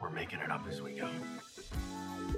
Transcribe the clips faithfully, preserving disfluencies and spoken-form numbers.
We're making it up as we go.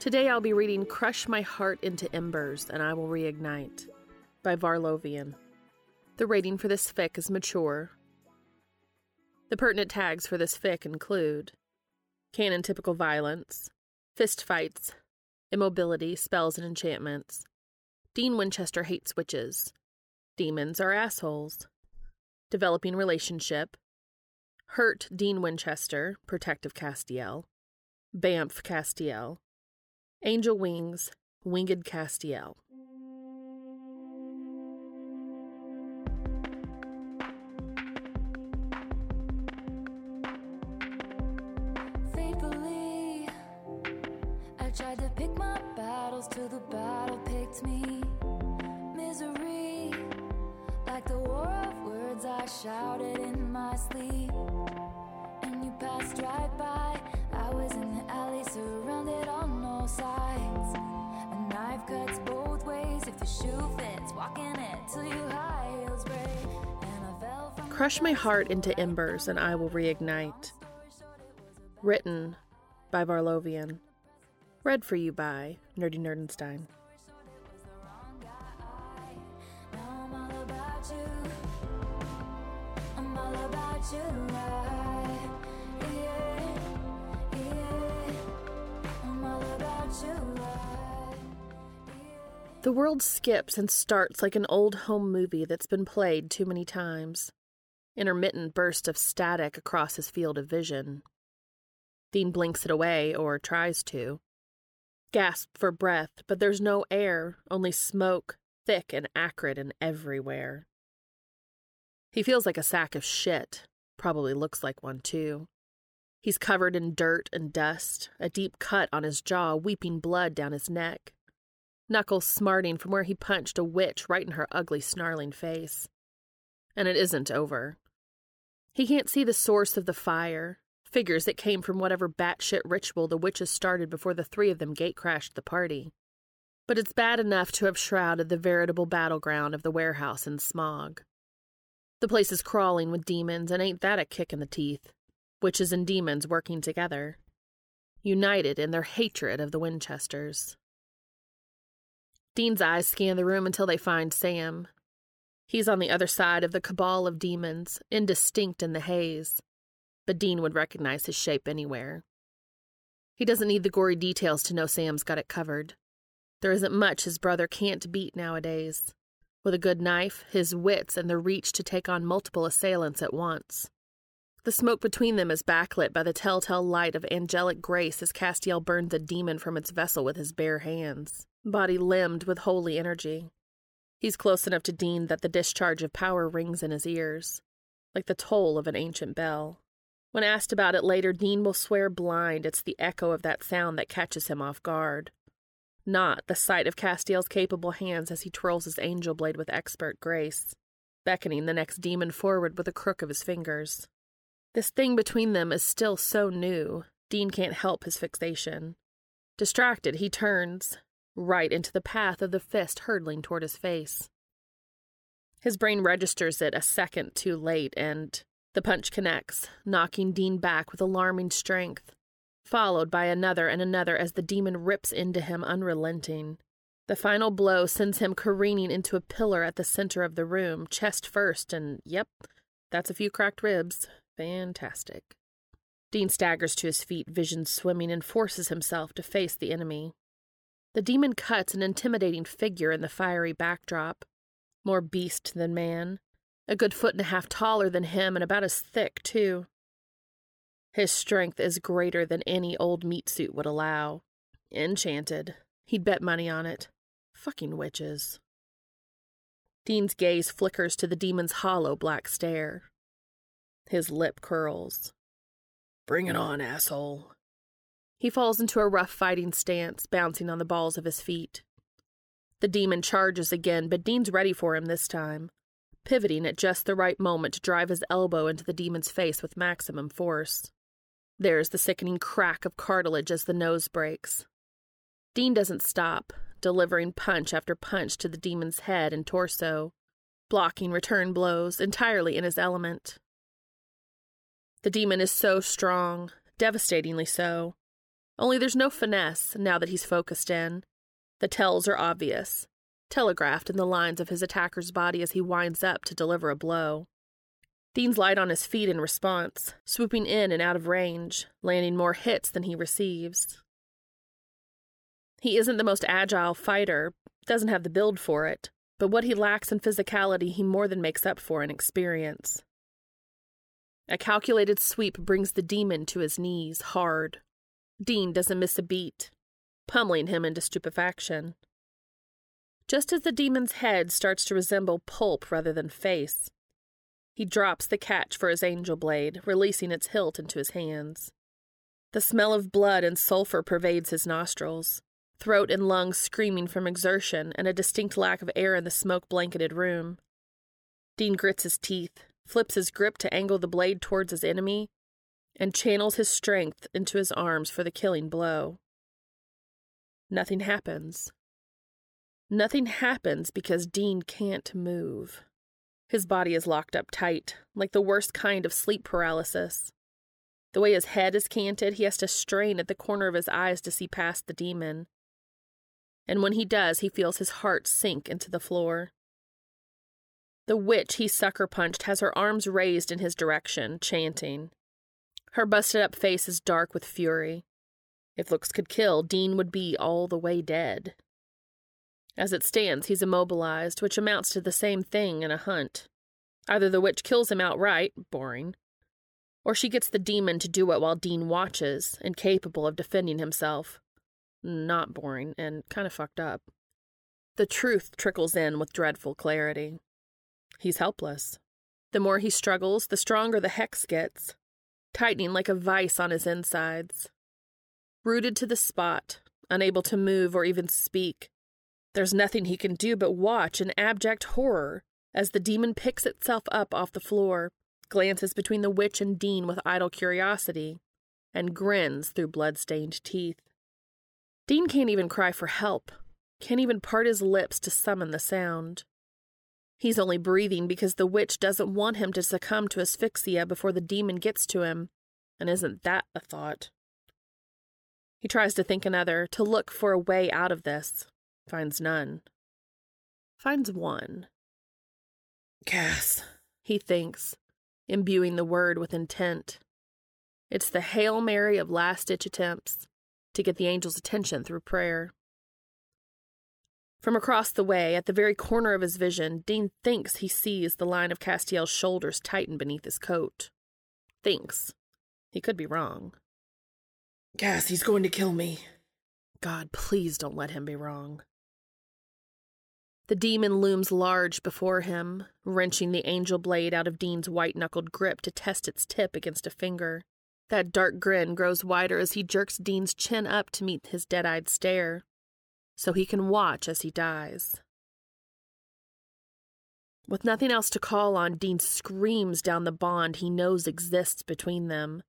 Today I'll be reading Crush My Heart Into Embers and I Will Reignite by Varlovian. The rating for this fic is mature. The pertinent tags for this fic include canon typical violence, fist fights, immobility, spells and enchantments, Dean Winchester hates witches, demons are assholes, developing relationship, hurt Dean Winchester, protective Castiel, Bamf Castiel, angel wings, winged Castiel. Faithfully, I tried to pick my battles till the battle picked me. Misery, like the war of words I shouted in my sleep. And you passed right by, I was in the alley surrounded on all sides. A knife cuts both ways if the shoe fits, walking it till you high heels break. And I fell from Crush My Heart Into Embers and I Will Reignite. Written by Varlovian. Read for you by Nerdy Nerdenstein. Now I'm all about you. I'm all about you. The world skips and starts like an old home movie that's been played too many times. Intermittent bursts of static across his field of vision. Dean blinks it away, or tries to. Gasps for breath, but there's no air, only smoke, thick and acrid and everywhere. He feels like a sack of shit. Probably looks like one, too. He's covered in dirt and dust, a deep cut on his jaw, weeping blood down his neck. Knuckles smarting from where he punched a witch right in her ugly, snarling face. And it isn't over. He can't see the source of the fire. Figures it came from whatever batshit ritual the witches started before the three of them gatecrashed the party. But it's bad enough to have shrouded the veritable battleground of the warehouse in smog. The place is crawling with demons, and ain't that a kick in the teeth? Witches and demons working together, united in their hatred of the Winchesters. Dean's eyes scan the room until they find Sam. He's on the other side of the cabal of demons, indistinct in the haze, but Dean would recognize his shape anywhere. He doesn't need the gory details to know Sam's got it covered. There isn't much his brother can't beat nowadays. With a good knife, his wits, and the reach to take on multiple assailants at once. The smoke between them is backlit by the telltale light of angelic grace as Castiel burns a demon from its vessel with his bare hands, body limbed with holy energy. He's close enough to Dean that the discharge of power rings in his ears, like the toll of an ancient bell. When asked about it later, Dean will swear blind it's the echo of that sound that catches him off guard, not the sight of Castiel's capable hands as he twirls his angel blade with expert grace, beckoning the next demon forward with a crook of his fingers. This thing between them is still so new, Dean can't help his fixation. Distracted, he turns right into the path of the fist hurtling toward his face. His brain registers it a second too late, and the punch connects, knocking Dean back with alarming strength, followed by another and another as the demon rips into him unrelenting. The final blow sends him careening into a pillar at the center of the room, chest first, and, yep, that's a few cracked ribs. Fantastic. Dean staggers to his feet, vision swimming, and forces himself to face the enemy. The demon cuts an intimidating figure in the fiery backdrop. More beast than man. A good foot and a half taller than him and about as thick, too. His strength is greater than any old meat suit would allow. Enchanted. He'd bet money on it. Fucking witches. Dean's gaze flickers to the demon's hollow black stare. His lip curls. Bring it on, asshole. He falls into a rough fighting stance, bouncing on the balls of his feet. The demon charges again, but Dean's ready for him this time, pivoting at just the right moment to drive his elbow into the demon's face with maximum force. There's the sickening crack of cartilage as the nose breaks. Dean doesn't stop, delivering punch after punch to the demon's head and torso, blocking return blows, entirely in his element. The demon is so strong, devastatingly so. Only there's no finesse now that he's focused in. The tells are obvious, telegraphed in the lines of his attacker's body as he winds up to deliver a blow. Dean's light on his feet in response, swooping in and out of range, landing more hits than he receives. He isn't the most agile fighter, doesn't have the build for it, but what he lacks in physicality he more than makes up for in experience. A calculated sweep brings the demon to his knees, hard. Dean doesn't miss a beat, pummeling him into stupefaction. Just as the demon's head starts to resemble pulp rather than face, he drops the catch for his angel blade, releasing its hilt into his hands. The smell of blood and sulfur pervades his nostrils, throat and lungs screaming from exertion and a distinct lack of air in the smoke-blanketed room. Dean grits his teeth, flips his grip to angle the blade towards his enemy, and channels his strength into his arms for the killing blow. Nothing happens. Nothing happens because Dean can't move. His body is locked up tight, like the worst kind of sleep paralysis. The way his head is canted, he has to strain at the corner of his eyes to see past the demon. And when he does, he feels his heart sink into the floor. The witch he sucker-punched has her arms raised in his direction, chanting. Her busted-up face is dark with fury. If looks could kill, Dean would be all the way dead. As it stands, he's immobilized, which amounts to the same thing in a hunt. Either the witch kills him outright, boring, or she gets the demon to do it while Dean watches, incapable of defending himself. Not boring, and kind of fucked up. The truth trickles in with dreadful clarity. He's helpless. The more he struggles, the stronger the hex gets, tightening like a vice on his insides. Rooted to the spot, unable to move or even speak, there's nothing he can do but watch in abject horror as the demon picks itself up off the floor, glances between the witch and Dean with idle curiosity, and grins through blood-stained teeth. Dean can't even cry for help, can't even part his lips to summon the sound. He's only breathing because the witch doesn't want him to succumb to asphyxia before the demon gets to him, and isn't that a thought? He tries to think another, to look for a way out of this. Finds none. Finds one. Cass, he thinks, imbuing the word with intent. It's the Hail Mary of last-ditch attempts to get the angel's attention through prayer. From across the way, at the very corner of his vision, Dean thinks he sees the line of Castiel's shoulders tighten beneath his coat. Thinks. He could be wrong. Cass, he's going to kill me. God, please don't let him be wrong. The demon looms large before him, wrenching the angel blade out of Dean's white-knuckled grip to test its tip against a finger. That dark grin grows wider as he jerks Dean's chin up to meet his dead-eyed stare, so he can watch as he dies. With nothing else to call on, Dean screams down the bond he knows exists between them.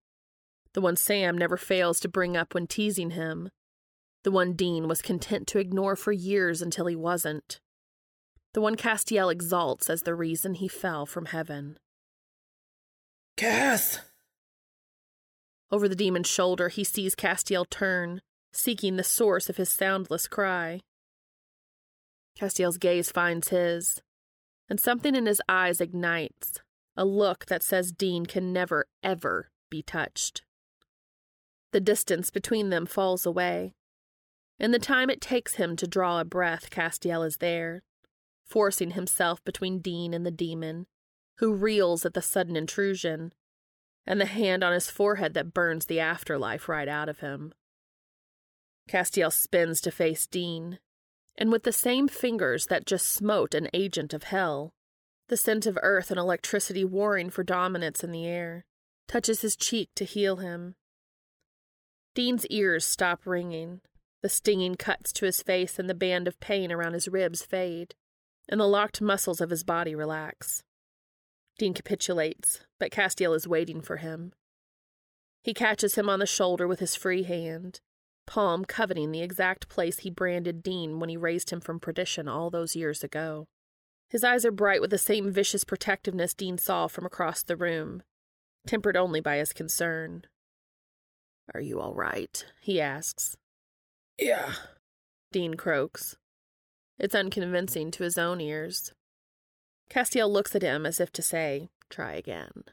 The one Sam never fails to bring up when teasing him. The one Dean was content to ignore for years until he wasn't. The one Castiel exalts as the reason he fell from heaven. Cass! Over the demon's shoulder, he sees Castiel turn, seeking the source of his soundless cry. Castiel's gaze finds his, and something in his eyes ignites, a look that says Dean can never, ever be touched. The distance between them falls away. In the time it takes him to draw a breath, Castiel is there, forcing himself between Dean and the demon, who reels at the sudden intrusion, and the hand on his forehead that burns the afterlife right out of him. Castiel spins to face Dean, and with the same fingers that just smote an agent of hell, the scent of earth and electricity warring for dominance in the air, touches his cheek to heal him. Dean's ears stop ringing, the stinging cuts to his face and the band of pain around his ribs fade, and the locked muscles of his body relax. Dean capitulates, but Castiel is waiting for him. He catches him on the shoulder with his free hand, palm coveting the exact place he branded Dean when he raised him from perdition all those years ago. His eyes are bright with the same vicious protectiveness Dean saw from across the room, tempered only by his concern. "Are you all right?" he asks. "Yeah," Dean croaks. It's unconvincing to his own ears. Castiel looks at him as if to say, "Try again."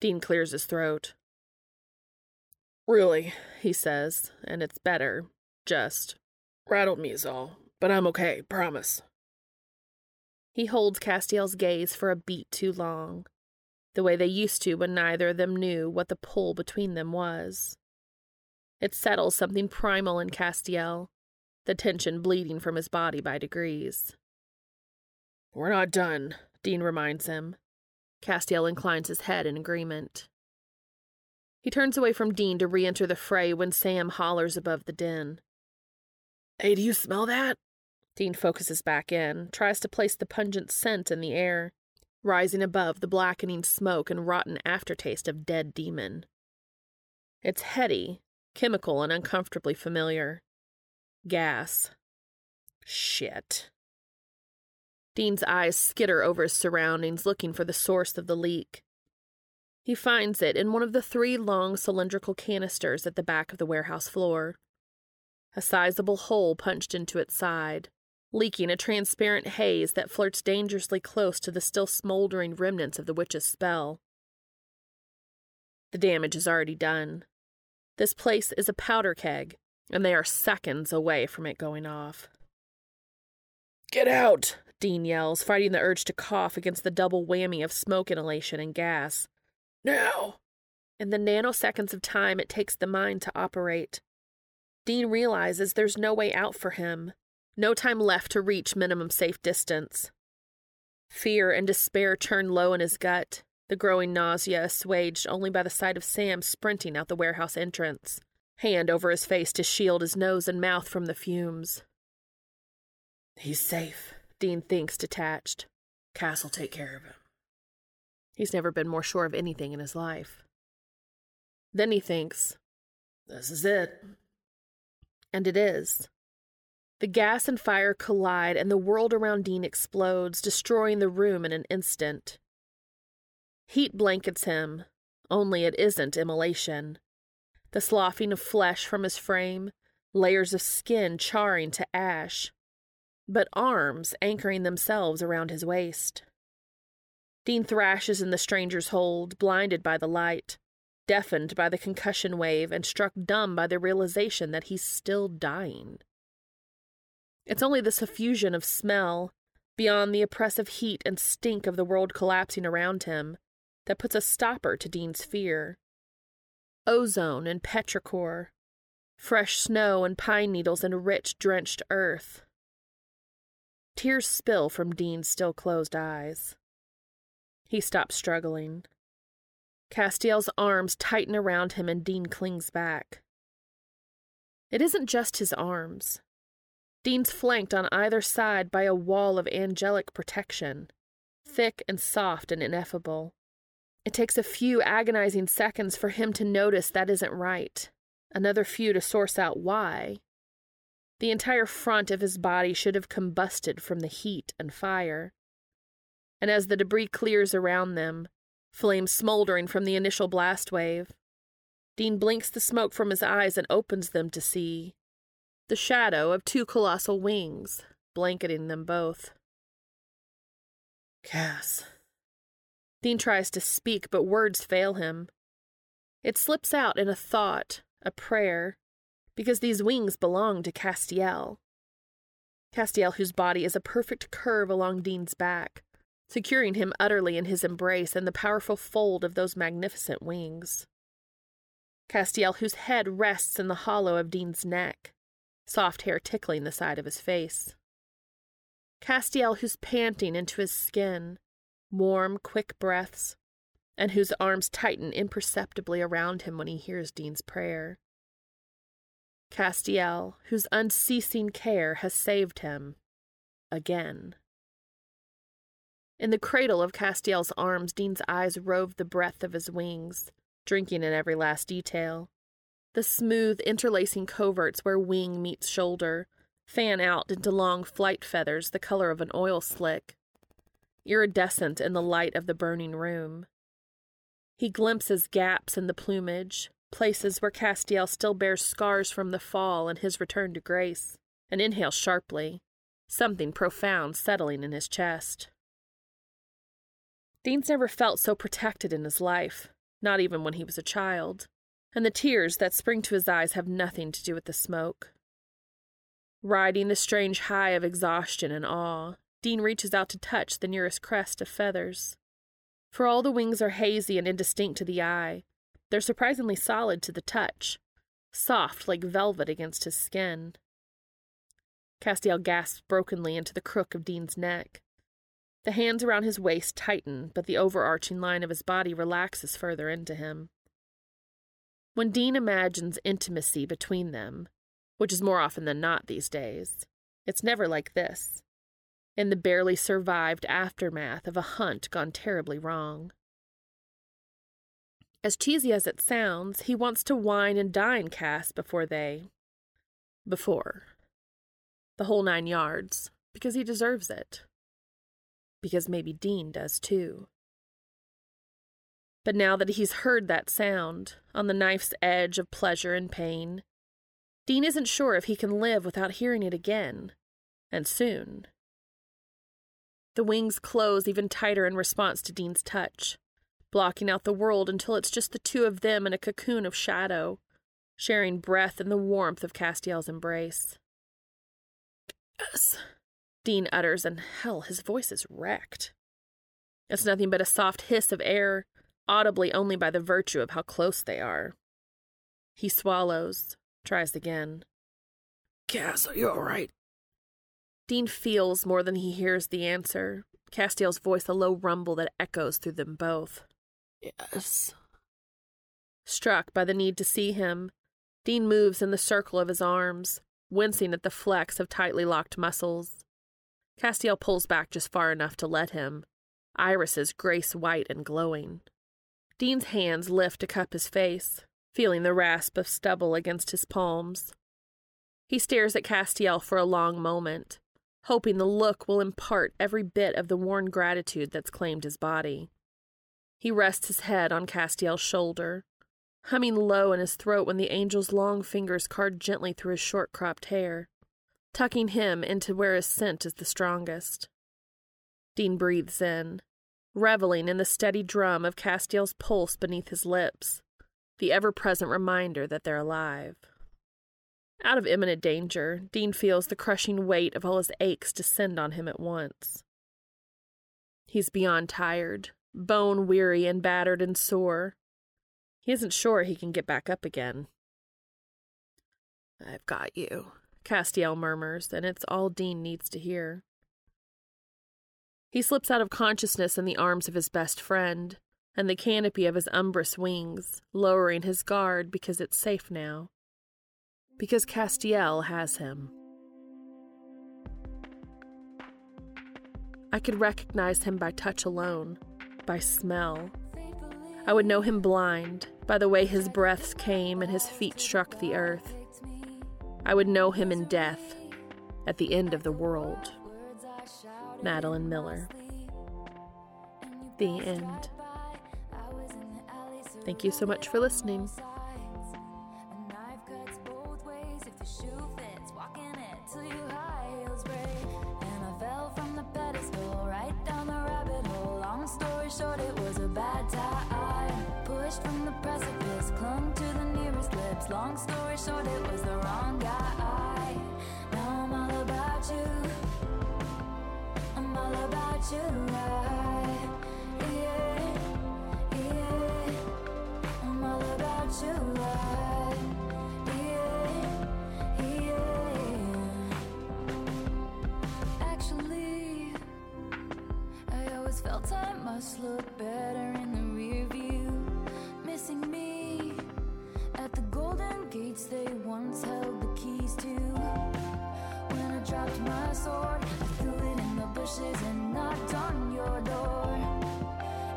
Dean clears his throat. "Really," he says, and it's better, just. "Rattled me is all, but I'm okay, promise." He holds Castiel's gaze for a beat too long, the way they used to when neither of them knew what the pull between them was. It settles something primal in Castiel, the tension bleeding from his body by degrees. "We're not done," Dean reminds him. Castiel inclines his head in agreement. He turns away from Dean to re-enter the fray when Sam hollers above the din. "Hey, do you smell that?" Dean focuses back in, tries to place the pungent scent in the air, rising above the blackening smoke and rotten aftertaste of dead demon. It's heady, chemical, and uncomfortably familiar. Gas. Shit. Dean's eyes skitter over his surroundings, looking for the source of the leak. He finds it in one of the three long cylindrical canisters at the back of the warehouse floor. A sizable hole punched into its side, leaking a transparent haze that flirts dangerously close to the still smoldering remnants of the witch's spell. The damage is already done. This place is a powder keg, and they are seconds away from it going off. "Get out!" Dean yells, fighting the urge to cough against the double whammy of smoke inhalation and gas. "Now!" In the nanoseconds of time it takes the mind to operate, Dean realizes there's no way out for him, no time left to reach minimum safe distance. Fear and despair turn low in his gut, the growing nausea assuaged only by the sight of Sam sprinting out the warehouse entrance, hand over his face to shield his nose and mouth from the fumes. "He's safe," Dean thinks, detached. "Cass will take care of him." He's never been more sure of anything in his life. Then he thinks, "This is it." And it is. The gas and fire collide, and the world around Dean explodes, destroying the room in an instant. Heat blankets him, only it isn't immolation. The sloughing of flesh from his frame, layers of skin charring to ash, but arms anchoring themselves around his waist. Dean thrashes in the stranger's hold, blinded by the light, deafened by the concussion wave, and struck dumb by the realization that he's still dying. It's only the suffusion of smell, beyond the oppressive heat and stink of the world collapsing around him, that puts a stopper to Dean's fear. Ozone and petrichor, fresh snow and pine needles and rich, drenched earth. Tears spill from Dean's still-closed eyes. He stops struggling. Castiel's arms tighten around him and Dean clings back. It isn't just his arms. Dean's flanked on either side by a wall of angelic protection, thick and soft and ineffable. It takes a few agonizing seconds for him to notice that isn't right, another few to source out why. The entire front of his body should have combusted from the heat and fire. And as the debris clears around them, flames smoldering from the initial blast wave, Dean blinks the smoke from his eyes and opens them to see the shadow of two colossal wings, blanketing them both. "Cass." Dean tries to speak, but words fail him. It slips out in a thought, a prayer, because these wings belong to Castiel. Castiel, whose body is a perfect curve along Dean's back, securing him utterly in his embrace and the powerful fold of those magnificent wings. Castiel, whose head rests in the hollow of Dean's neck, soft hair tickling the side of his face. Castiel, who's panting into his skin, warm, quick breaths, and whose arms tighten imperceptibly around him when he hears Dean's prayer. Castiel, whose unceasing care has saved him again. In the cradle of Castiel's arms, Dean's eyes roved the breadth of his wings, drinking in every last detail. The smooth, interlacing coverts where wing meets shoulder fan out into long flight feathers the color of an oil slick, iridescent in the light of the burning room. He glimpses gaps in the plumage, places where Castiel still bears scars from the fall and his return to grace, and inhales sharply, something profound settling in his chest. Dean's never felt so protected in his life, not even when he was a child, and the tears that spring to his eyes have nothing to do with the smoke. Riding the strange high of exhaustion and awe, Dean reaches out to touch the nearest crest of feathers. For all the wings are hazy and indistinct to the eye, they're surprisingly solid to the touch, soft like velvet against his skin. Castiel gasps brokenly into the crook of Dean's neck. The hands around his waist tighten, but the overarching line of his body relaxes further into him. When Dean imagines intimacy between them, which is more often than not these days, it's never like this, in the barely survived aftermath of a hunt gone terribly wrong. As cheesy as it sounds, he wants to wine and dine Cass before they... before. The whole nine yards, because he deserves it. Because maybe Dean does too. But now that he's heard that sound, on the knife's edge of pleasure and pain, Dean isn't sure if he can live without hearing it again, and soon. The wings close even tighter in response to Dean's touch, blocking out the world until it's just the two of them in a cocoon of shadow, sharing breath in the warmth of Castiel's embrace. Yes, Dean utters, and hell, his voice is wrecked. It's nothing but a soft hiss of air, audibly only by the virtue of how close they are. He swallows. Tries again. Cass, are you all right? Dean feels more than he hears the answer, Castiel's voice a low rumble that echoes through them both. Yes. Struck by the need to see him, Dean moves in the circle of his arms, wincing at the flex of tightly locked muscles. Castiel pulls back just far enough to let him, irises grace white and glowing. Dean's hands lift to cup his face, feeling the rasp of stubble against his palms. He stares at Castiel for a long moment, hoping the look will impart every bit of the worn gratitude that's claimed his body. He rests his head on Castiel's shoulder, humming low in his throat when the angel's long fingers card gently through his short-cropped hair, tucking him into where his scent is the strongest. Dean breathes in, reveling in the steady drum of Castiel's pulse beneath his lips, the ever-present reminder that they're alive. Out of imminent danger, Dean feels the crushing weight of all his aches descend on him at once. He's beyond tired, bone-weary and battered and sore. He isn't sure he can get back up again. I've got you, Castiel murmurs, and it's all Dean needs to hear. He slips out of consciousness in the arms of his best friend, and the canopy of his umbrous wings, lowering his guard because it's safe now. Because Castiel has him. I could recognize him by touch alone, by smell. I would know him blind, by the way his breaths came and his feet struck the earth. I would know him in death, at the end of the world. Madeline Miller. The end. Thank you so much for listening. Short, it was a bad tie. I pushed from the precipice, clung to the nearest lip. lips. Long story short, it was the wrong guy. I know I'm all about you. I'm all about you. I, yeah, yeah. I'm all about you. I, yeah, yeah. Actually, I always felt I must look better in the rear view. Missing me at the golden gates they once held the keys to. When I dropped my sword, I threw it in the bushes and knocked on your door.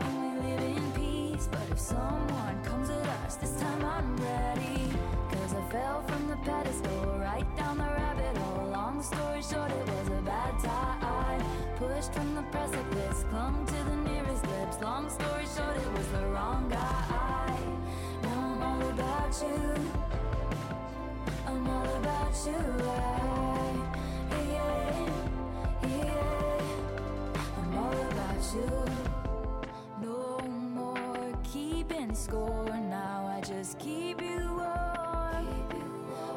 And we live in peace, but if someone comes at us, this time I'm ready. Cause I fell from the pedestal, right down the rabbit hole. Long story short, it was a bad tie. Pushed from the precipice, clung to the nearest lips. Long story short, it was the wrong guy. I know I'm all about you. I'm all about you. I, yeah, yeah. I'm all about you. No more keeping score. Now I just keep you warm.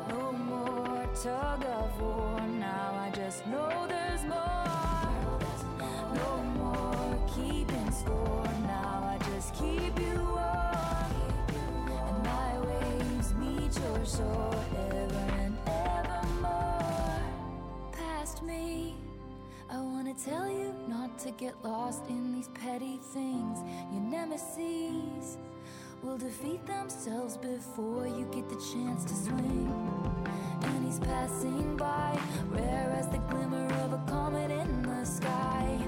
No more tug of war. Now I just know there's more. Tell you not to get lost in these petty things. Your nemesis will defeat themselves before you get the chance to swing. And he's passing by, rare as the glimmer of a comet in the sky.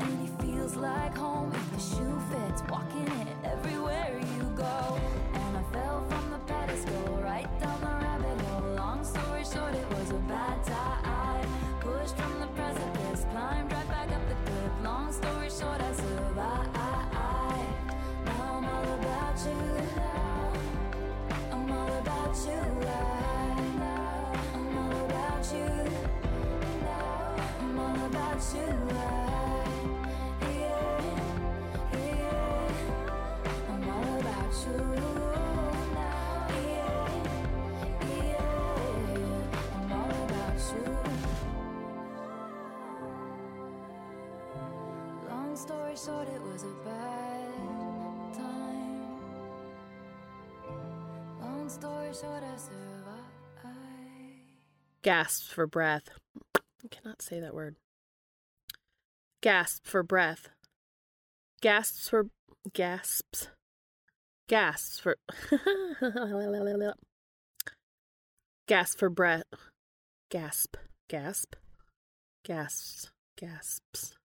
And he feels like home if the shoe fits, walking it everywhere you go. And I fell from the pedestal, right down the rabbit hole. Long story short, it was a bad time. Pushed from the precipice, climbed right back up the cliff. Long story short, I survived. Now I'm all about you. I'm all about you. I'm all about you. I'm all about you. Yeah, yeah. I'm all about you. Yeah, yeah. I'm all about you. Story short, it was a bad time. Long story short, I survived. Gasps for breath. I cannot say that word. Gasps for breath. Gasps for... Gasps. Gasps for... Gasp for breath. Gasp. Gasp. Gasps. Gasps.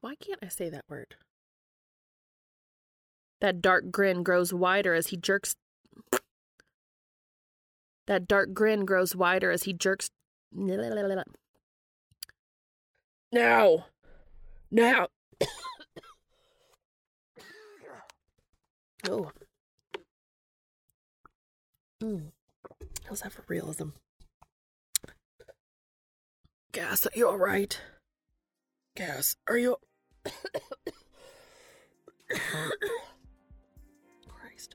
Why can't I say that word? That dark grin grows wider as he jerks. That dark grin grows wider as he jerks. Now! Now! Oh. Mm. How's that for realism? Gas, are you alright? Gas, are you... Christ.